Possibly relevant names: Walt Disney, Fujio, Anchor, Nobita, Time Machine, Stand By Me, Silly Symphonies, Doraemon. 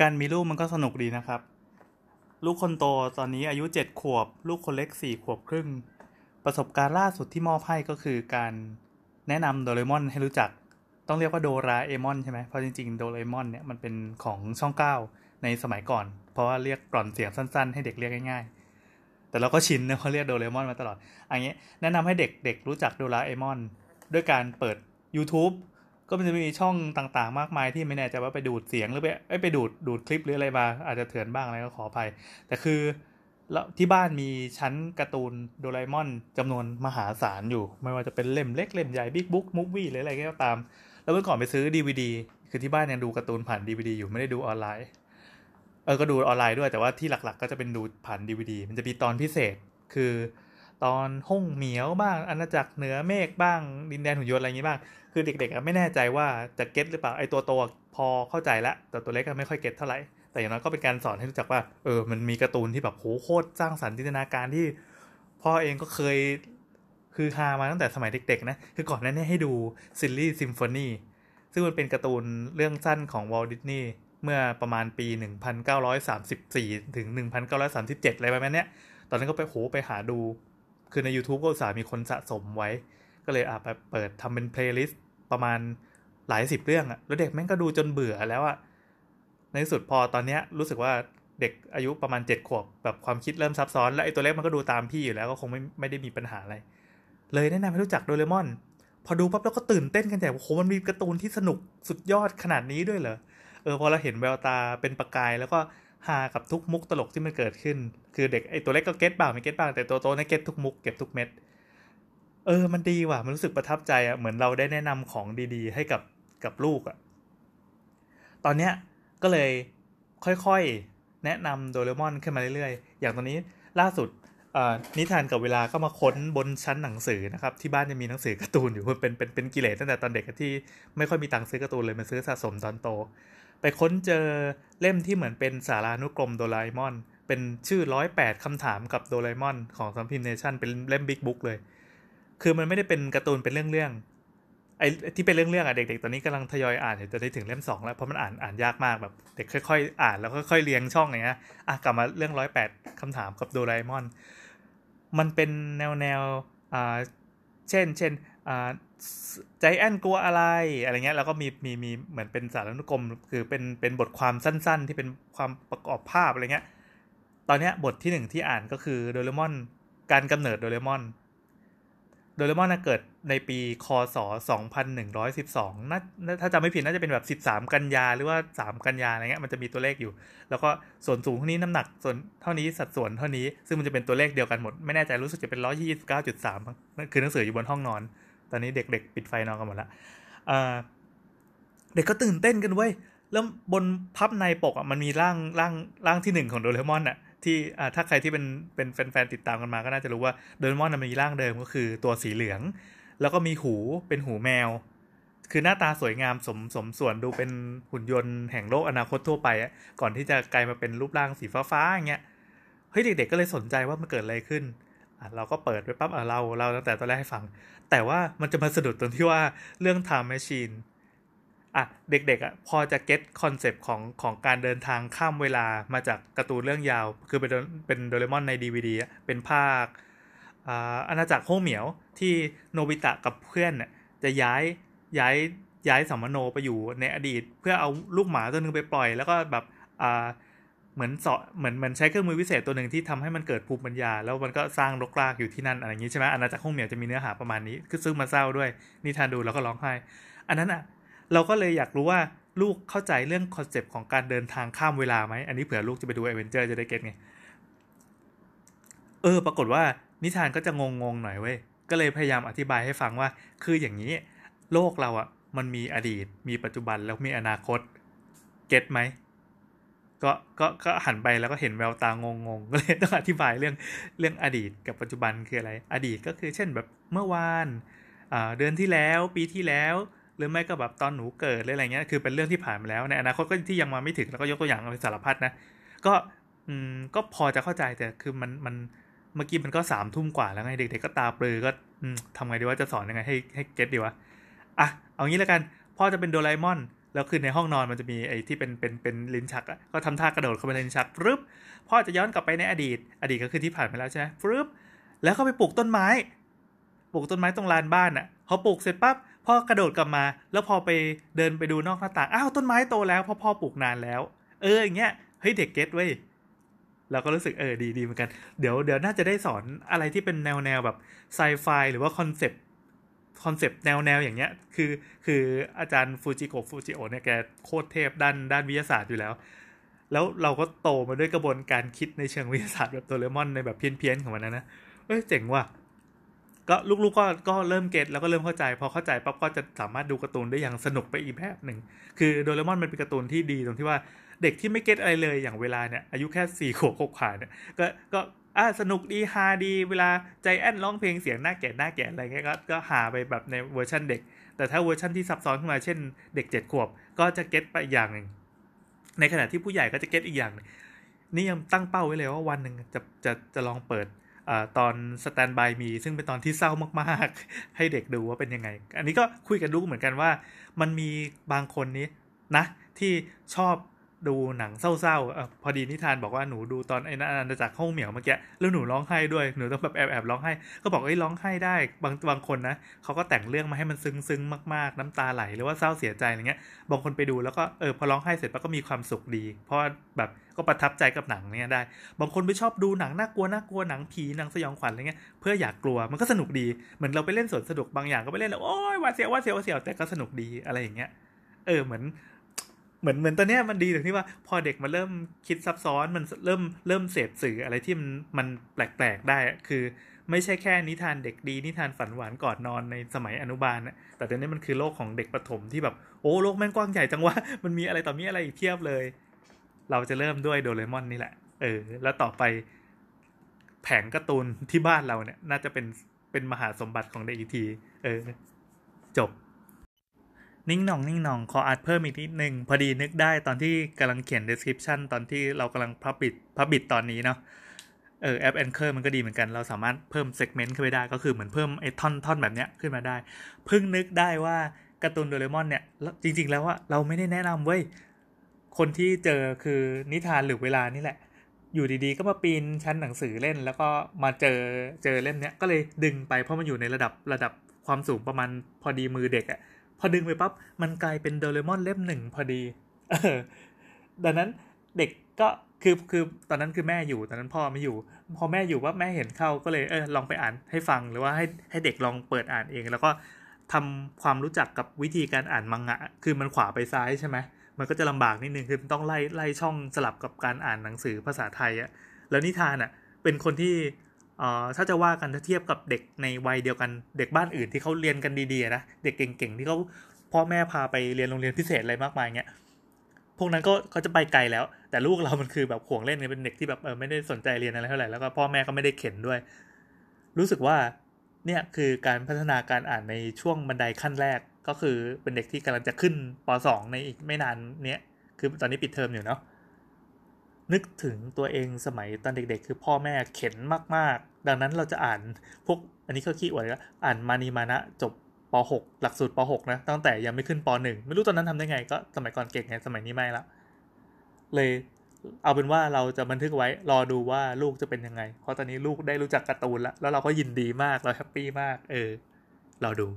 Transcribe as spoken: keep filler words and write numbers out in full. การมีลูกมันก็สนุกดีนะครับลูกคนโตตอนนี้อายุเจ็ดขวบลูกคนเล็กสี่ขวบครึ่งประสบการณ์ล่าสุดที่มอบให้ก็คือการแนะนำโดเรมอนให้รู้จักต้องเรียกว่าโดราเอมอนใช่ไหมเพราะจริงๆโดเรมอนเนี่ยมันเป็นของช่องเก้าในสมัยก่อนเพราะว่าเรียกกล่อนเสียงสั้นๆให้เด็กเรียกง่ายๆแต่เราก็ชินนะเพราะเรียกโดเรมอนมาตลอดอย่างเงี้ยแนะนำให้เด็กๆรู้จักโดราเอมอนด้วยการเปิด YouTube ก็มันจะมีช่องต่างๆมากมายที่ไม่แน่ใจว่าไปดูดเสียงหรือไปไปดูดดูดคลิปหรืออะไรมาอาจจะเถื่อนบ้างอะไรก็ขออภัยแต่คือแล้วที่บ้านมีชั้นการ์ตูนโดราเอมอนจำนวนมหาศาลอยู่ไม่ว่าจะเป็นเล่มเล็กเล่มใหญ่บิ๊กบุ๊กมูฟวี่หรืออะไรก็ตามแล้วเมื่อก่อนไปซื้อ ดี วี ดี คือที่บ้านยังดูการ์ตูนผ่าน ดี วี ดี อยู่ไม่ได้ดูออนไลน์เออก็ดูออนไลน์ด้วยแต่ว่าที่หลักๆก็จะเป็นดูผ่าน ดี วี ดี มันจะมีตอนพิเศษคือตอนห้องเหมียวบ้างอาณาจักรเหนือเมฆบ้างดินแดนหุ่นยนต์อะไรอย่างงี้บ้างคือเด็กๆไม่แน่ใจว่าจะเก็ทหรือเปล่าไอ้ตัวโตพอเข้าใจละแต่ตัวเล็กก็ไม่ค่อยเก็ทเท่าไหร่แต่อย่างน้อยก็เป็นการสอนให้รู้จักว่าเออมันมีการ์ตูนที่แบบโหโคตรสร้างสรรค์จินตนาการที่พ่อเองก็เคยคือฮามาตั้งแต่สมัยเด็กๆนะคือก่อนหน้านี้ให้ดูซิลลี่ซิมโฟนีซึ่งมันเป็นการ์ตูนเรื่องสั้นของวอลต์ดิสนีย์เมื่อประมาณปีหนึ่งพันเก้าร้อยสามสิบสี่ถึงหนึ่งพันเก้าร้อยสามสิบเจ็ดอะไรประมาณเนี้ยตอนนั้นก็ไปโหไปหาดูคือใน YouTube ก็อุตส่าห์มีคนสะสมไว้ก็เลยอ่ะไปเปิดทำเป็นเพลย์ลิสต์ประมาณหลายสิบเรื่องอ่ะแล้วเด็กแม่งก็ดูจนเบื่อแล้วอ่ะในที่สุดพอตอนนี้รู้สึกว่าเด็กอายุประมาณเจ็ดขวบแบบความคิดเริ่มซับซ้อนและไอ้ตัวเล็กมันก็ดูตามพี่อยู่แล้วก็คงไม่ไม่ได้มีปัญหาอะไรเลยแนะนำให้รู้จักโดเรมอนพอดูปั๊บแล้วก็ตื่นเต้นกันใหญ่โอ้โหมันมีการ์ตูนที่สนุกสุดยอดขนาดนี้ด้วยเหรอเออพอเราเห็นแววตาเป็นประกายแล้วก็ฮากับทุกมุกตลกที่มันเกิดขึ้นคือเด็กไอ้ตัวเล็กก็เก็ทบ้างไม่เก็ทบ้างแต่ตัวโตเนี่ยเก็ททุกมุกเก็บทุกเม็ดเออมันดีว่ะมันรู้สึกประทับใจอ่ะเหมือนเราได้แนะนำของดีๆให้กับกับลูกอ่ะตอนเนี้ยก็เลยค่อยๆแนะนำโดเรมอนขึ้นมาเรื่อยๆอย่างตอนนี้ล่าสุดนิทานกับเวลาก็มาค้นบนชั้นหนังสือนะครับที่บ้านจะมีหนังสือการ์ตูนอยู่เป็นเป็นเป็นกิเลสตั้งแต่ตอนเด็กที่ไม่ค่อยมีตังค์ซื้อการ์ตูนเลยมันซื้อสะสมตอนโตไปค้นเจอเล่มที่เหมือนเป็นสารานุกรมโดราเอมอนเป็นชื่อหนึ่งร้อยแปดคำถามกับโดราเอมอนของสำนักพิมพ์เนชั่นเป็นเล่มบิ๊กบุ๊กเลยคือมันไม่ได้เป็นการ์ตูนเป็นเรื่องๆไอ้ที่เป็นเรื่องๆอ่ะเด็กๆตอนนี้กำลังทยอยอ่านอยู่จะได้ถึงเล่มสองแล้วเพราะมันอ่านอ่านยากมากแบบเด็กค่อยๆอ่านแล้วค่อยๆเรียงช่องอย่างเงี้ยอ่ะกลับมาเรื่องหนึ่งร้อยแปดคำถามกับโดราเอมอนมันเป็นแนวแนวอ่าเช่นเช่นอ่าใจแอนกลัวอะไรอะไรเงี้ยแล้วก็มีมีมีเหมือนเป็นสารานุกรมคือเป็นเป็นบทความสั้นๆที่เป็นความประกอบภาพอะไรเงี้ยตอนเนี้ยบทที่หนึ่งที่อ่านก็คือโดเรมอนการกำเนิดโดเรมอนโดเรมอนเกิดในปีค.ศ.สองพันหนึ่งร้อยสิบสองน่าถ้าจำไม่ผิดน่าจะเป็นแบบสิบสามกันยาหรือว่าสามกันยาอะไรเงี้ยมันจะมีตัวเลขอยู่แล้วก็ส่วนสูงเท่านี้น้ำหนักส่วนเท่านี้สัดส่วนเท่านี้ซึ่งมันจะเป็นตัวเลขเดียวกันหมดไม่แน่ใจรู้สึกจะเป็น หนึ่งร้อยยี่สิบเก้าจุดสาม นั่นคือหนังสืออยู่บนห้องนอนตอนนี้เด็กๆปิดไฟนอนกันหมดละ เอ่อ เด็กก็ตื่นเต้นกันเว้ยแล้วบนพับในปกอ่ะมันมีร่างร่างร่างที่หนึ่งของโดเรมอนน่ะที่อ่าถ้าใครที่เป็นเป็นแฟนๆติดตามกันมาก็น่าจะรู้ว่าโดเรมอนมันมีร่างเดิมก็คือตัวสีเหลืองแล้วก็มีหูเป็นหูแมวคือหน้าตาสวยงามสมสมส่วนดูเป็นหุ่นยนต์แห่งโลกอนาคตทั่วไปอ่ะก่อนที่จะกลายมาเป็นรูปร่างสีฟ้าๆอย่างเงี้ยเฮ้ยเด็กๆก็เลยสนใจว่ามันเกิดอะไรขึ้นเราก็เปิดไปปั๊บอ่ะเราเราตั้งแต่ตอนแรกให้ฟังแต่ว่ามันจะมาสะดุดตรงที่ว่าเรื่อง Time Machine อ่ะเด็กๆอ่ะพอจะเก็ทคอนเซปต์ของของการเดินทางข้ามเวลามาจากการ์ตูนเรื่องยาวคือเป็นเป็นโดเรมอนใน ดี วี ดี อ่ะเป็นภาคอ่าอาณาจักรห้องเหมียวที่โนบิตะกับเพื่อนน่ะจะย้ายย้ายย้ายสัมมโนไปอยู่ในอดีตเพื่อเอาลูกหมาตัวนึงไปปล่อยแล้วก็แบบอ่าเหมือนเสาะเหมือนเหมือนใช้เครื่องมือวิเศษตัวหนึ่งที่ทำให้มันเกิดภูมิปัญญาแล้วมันก็สร้างรกรากอยู่ที่นั่นอะไรอย่างนี้ใช่ไหมอาณาจักรห้องเหมียวจะมีเนื้อหาประมาณนี้คือซึ่งมาเศร้าด้วยนิทานดูแล้วก็ร้องไห้อันนั้นอ่ะเราก็เลยอยากรู้ว่าลูกเข้าใจเรื่องคอนเซปต์ของการเดินทางข้ามเวลาไหมอันนี้เผื่อลูกจะไปดูเอเวนเจอร์จะได้เก็ทไงเออปรากฏว่านิทานก็จะงงงหน่อยเว้ยก็เลยพยายามอธิบายให้ฟังว่าคืออย่างนี้โลกเราอ่ะมันมีอดีตมีปัจจุบันแล้วมีอนาคตเก็ทไหมก็ก็ก็หันไปแล้วก็เห็นแววตางงๆก็เลยต้องอธิบายเรื่องเรื่องอดีตกับปัจจุบันคืออะไรอดีตก็คือเช่นแบบเมื่อวานอ่าเดือนที่แล้วปีที่แล้วหรือไม่ก็แบบตอนหนูเกิดหรืออะไรเงี้ยคือเป็นเรื่องที่ผ่านมาแล้วในอนาคตก็ที่ยังมาไม่ถึงแล้วก็ยกตัวอย่างเอาเป็นสารพัดนะก็อืมก็พอจะเข้าใจแต่คือมันมันเมื่อกี้มันก็สามทุ่มกว่าแล้วไงเด็กๆก็ตาปลือก็อืมทำไงดีว่าจะสอนยังไงให้ให้เก็ทดีวะอ่ะเอางี้แล้วกันพ่อจะเป็นโดราเอมอน แล้วคือในห้องนอนมันจะมีไอ้ที่เป็นเป็นเป็นลิ้นชักอ่ะก็ทำท่ากระโดดเข้าไปในลิ้นชักปึ๊บพ่อจะย้อนกลับไปในอดีตอดีตก็คือที่ผ่านไปแล้วใช่ไหมปึ๊บแล้วก็ไปปลูกต้นไม้ปลูกต้นไม้ตรงลานบ้านอ่ะพอปลูกเสร็จปั๊บพ่อกระโดดกลับมาแล้วพอไปเดินไปดูนอกหน้าต่างอ้าวต้นไม้โตแล้วพ่อพ่อปลูกนานแล้วเอออย่างเงี้ยเฮ้ยเด็กเก็ทเว้ยเราก็รู้สึกเออดีดีเหมือนกันเดี๋ยวเดี๋ยวน่าจะได้สอนอะไรที่เป็นแนวแนวแบบไซไฟหรือว่าคอนเซปต์คอนเซปต์แนวแนวอย่างเงี้ยคือคืออาจารย์ฟูจิโกะฟูจิโอะเนี่ยแกโคตรเทพด้านด้านวิทยาศาสตร์อยู่แล้วแล้วเราก็โตมาด้วยกระบวนการคิดในเชิงวิทยาศาสตร์แบบโดเรมอนในแบบเพี้ยนๆของมันนะนะเอ้ยเจ๋งว่ะก็ลูกๆ ก, ก็ก็เริ่มเก็ทแล้วก็เริ่มเข้าใจพอเข้าใจปั๊บก็จะสามารถดูการ์ตูนได้อย่างสนุกไปอีกแบบนึงคือโดเรมอนมันเป็นการ์ตูนที่ดีตรงที่ว่าเด็กที่ไม่เก็ทอะไรเลยอย่างเวลาเนี่ยอายุแค่สี่ขวบกว่าเนี่ยก็ก็อ่ะสนุกดีฮาดีเวลาใจแอนร้องเพลงเสียงหน้าแก่หน้าแก่อะไรเงี้ยก็ก็หาไปแบบในเวอร์ชันเด็กแต่ถ้าเวอร์ชันที่ซับซ้อนขึ้นมาเช่นเด็กเจ็ดขวบก็จะเก็ทไปอย่างนึงในขณะที่ผู้ใหญ่ก็จะเก็ทอีกอย่างนี่ยังตั้งเป้าไว้เลยว่าวันนึงจะจะจะลองเปิดอ่าตอน Stand By Me ซึ่งเป็นตอนที่เศร้ามากๆให้เด็กดูว่าเป็นยังไงอันนี้ก็คุยกันดูเหมือนกันว่ามันมีบางคนนี้นะที่ชอบดูหนังเศร้าๆเอ่อพอดีนิทานบอกว่าหนูดูตอนไอ้อาณาจักรห้องเหมียวเมื่อกี้แล้วหนูร้องไห้ด้วยหนูต้องแบบแอบๆร้องไห้ก็บอกเอ้ยร้องไห้ได้บางบางคนนะเขาก็แต่งเรื่องมาให้มันซึ้งๆมากๆน้ำตาไหลหรือว่าเศร้าเสียใจอะไรเงี้ยบางคนไปดูแล้วก็เออพอร้องไห้เสร็จก็มีความสุขดีเพราะแบบก็ประทับใจกับหนังเนี้ยได้บางคนไปชอบดูหนังน่ากลัวน่ากลัวหนังผีหนังสยองขวัญอะไรเงี้ยเพื่ออยากกลัวมันก็สนุกดีเหมือนเราไปเล่นสวนสนุกบางอย่างก็ไปเล่นแล้วโอ๊ยหวาดเสียวหวาดเสียวหวาดเสียวแต่ก็สนุกดีอะไรอย่างเงี้ยเออเหมือนเหมือนเหมือนตอนนี้มันดีตรงที่ว่าพอเด็กมันเริ่มคิดซับซ้อนมันเริ่มเริ่มเสพสื่ออะไรที่มันมันแปลกๆได้คือไม่ใช่แค่นิทานเด็กดีนิทานฝันหวานก่อนนอนในสมัยอนุบาลนะแต่ตอนนี้มันคือโลกของเด็กประถมที่แบบโอ้โลกแม่งกว้างใหญ่จังวะมันมีอะไรต่อมีอะไรอีกเพียบเลยเราจะเริ่มด้วยโดเรมอนนี่แหละเออแล้วต่อไปแผงการ์ตูนที่บ้านเราเนี่ยน่าจะเป็นเป็นมหาสมบัติของเด็กอีกทีเออจบนิ่งหน่องนิ่งหน่องขออัดเพิ่มอีกนิดนึงพอดีนึกได้ตอนที่กำลังเขียน description ตอนที่เรากำลังพับบิดพับบิดตอนนี้เนาะเออแอป Anchor มันก็ดีเหมือนกันเราสามารถเพิ่ม segment เข้าไปได้ก็คือเหมือนเพิ่มไอ้ท่อนท่อนแบบเนี้ยขึ้นมาได้เพิ่งนึกได้ว่าการ์ตูนโดเรมอนเนี่ยจริงๆแล้วว่าเราไม่ได้แนะนำเว้ยคนที่เจอคือนิทานหรือเวลานี่แหละอยู่ดีๆก็มาปีนชั้นหนังสือเล่นแล้วก็มาเจอเจอเล่มเนี้ยก็เลยดึงไปเพราะมันอยู่ในระดับระดับความสูงประมาณพอดีมือเด็กอะพอดึงไปปั๊บมันกลายเป็นโดเรมอนเล่มหนึ่งพอดีเออดังนั้นเด็กก็คือคือตอนนั้นคือแม่อยู่ตอนนั้นพ่อไม่อยู่พอแม่อยู่ว่าแม่เห็นเข้าก็เลยเออลองไปอ่านให้ฟังหรือว่าให้ให้เด็กลองเปิดอ่านเองแล้วก็ทำความรู้จักกับวิธีการอ่านมังงะคือมันขวาไปซ้ายใช่ไหมมันก็จะลำบากนิดนึงคือต้องไล่ไล่ช่องสลับกับการอ่านหนังสือภาษาไทยอะแล้วนิทานอะเป็นคนที่เอ่อถ้าจะว่ากันถ้าเทียบกับเด็กในวัยเดียวกันเด็กบ้านอื่นที่เขาเรียนกันดีๆนะเด็กเก่งๆที่เขาพ่อแม่พาไปเรียนโรงเรียนพิเศษอะไรมากมายเงี้ยพวกนั้นก็เขาจะไปไกลแล้วแต่ลูกเรามันคือแบบห่วงเล่นเนี่ยเป็นเด็กที่แบบเออไม่ได้สนใจเรียนอะไรเท่าไหร่แล้วก็พ่อแม่ก็ไม่ได้เข็นด้วยรู้สึกว่าเนี่ยคือการพัฒนาการอ่านในช่วงบันไดขั้นแรกก็คือเป็นเด็กที่กำลังจะขึ้นป.สอง ในอีกไม่นานเนี้ยคือตอนนี้ปิดเทอมอยู่เนาะนึกถึงตัวเองสมัยตอนเด็กๆคือพ่อแม่เข็นมากๆดังนั้นเราจะอ่านพวกอันนี้ก็ขี้อวดแล้วอ่านมานีมานะจบป.หก หลักสูตรป.หก นะตั้งแต่ยังไม่ขึ้นป.หนึ่ง ไม่รู้ตอนนั้นทำได้ไงก็สมัยก่อนเก่งไงสมัยนี้ไม่ละเลยเอาเป็นว่าเราจะบันทึกไว้รอดูว่าลูกจะเป็นยังไงเพราะตอนนี้ลูกได้รู้จักการ์ตูนแล้วแล้วเราก็ยินดีมากเราแฮปปี้มากเออรอดู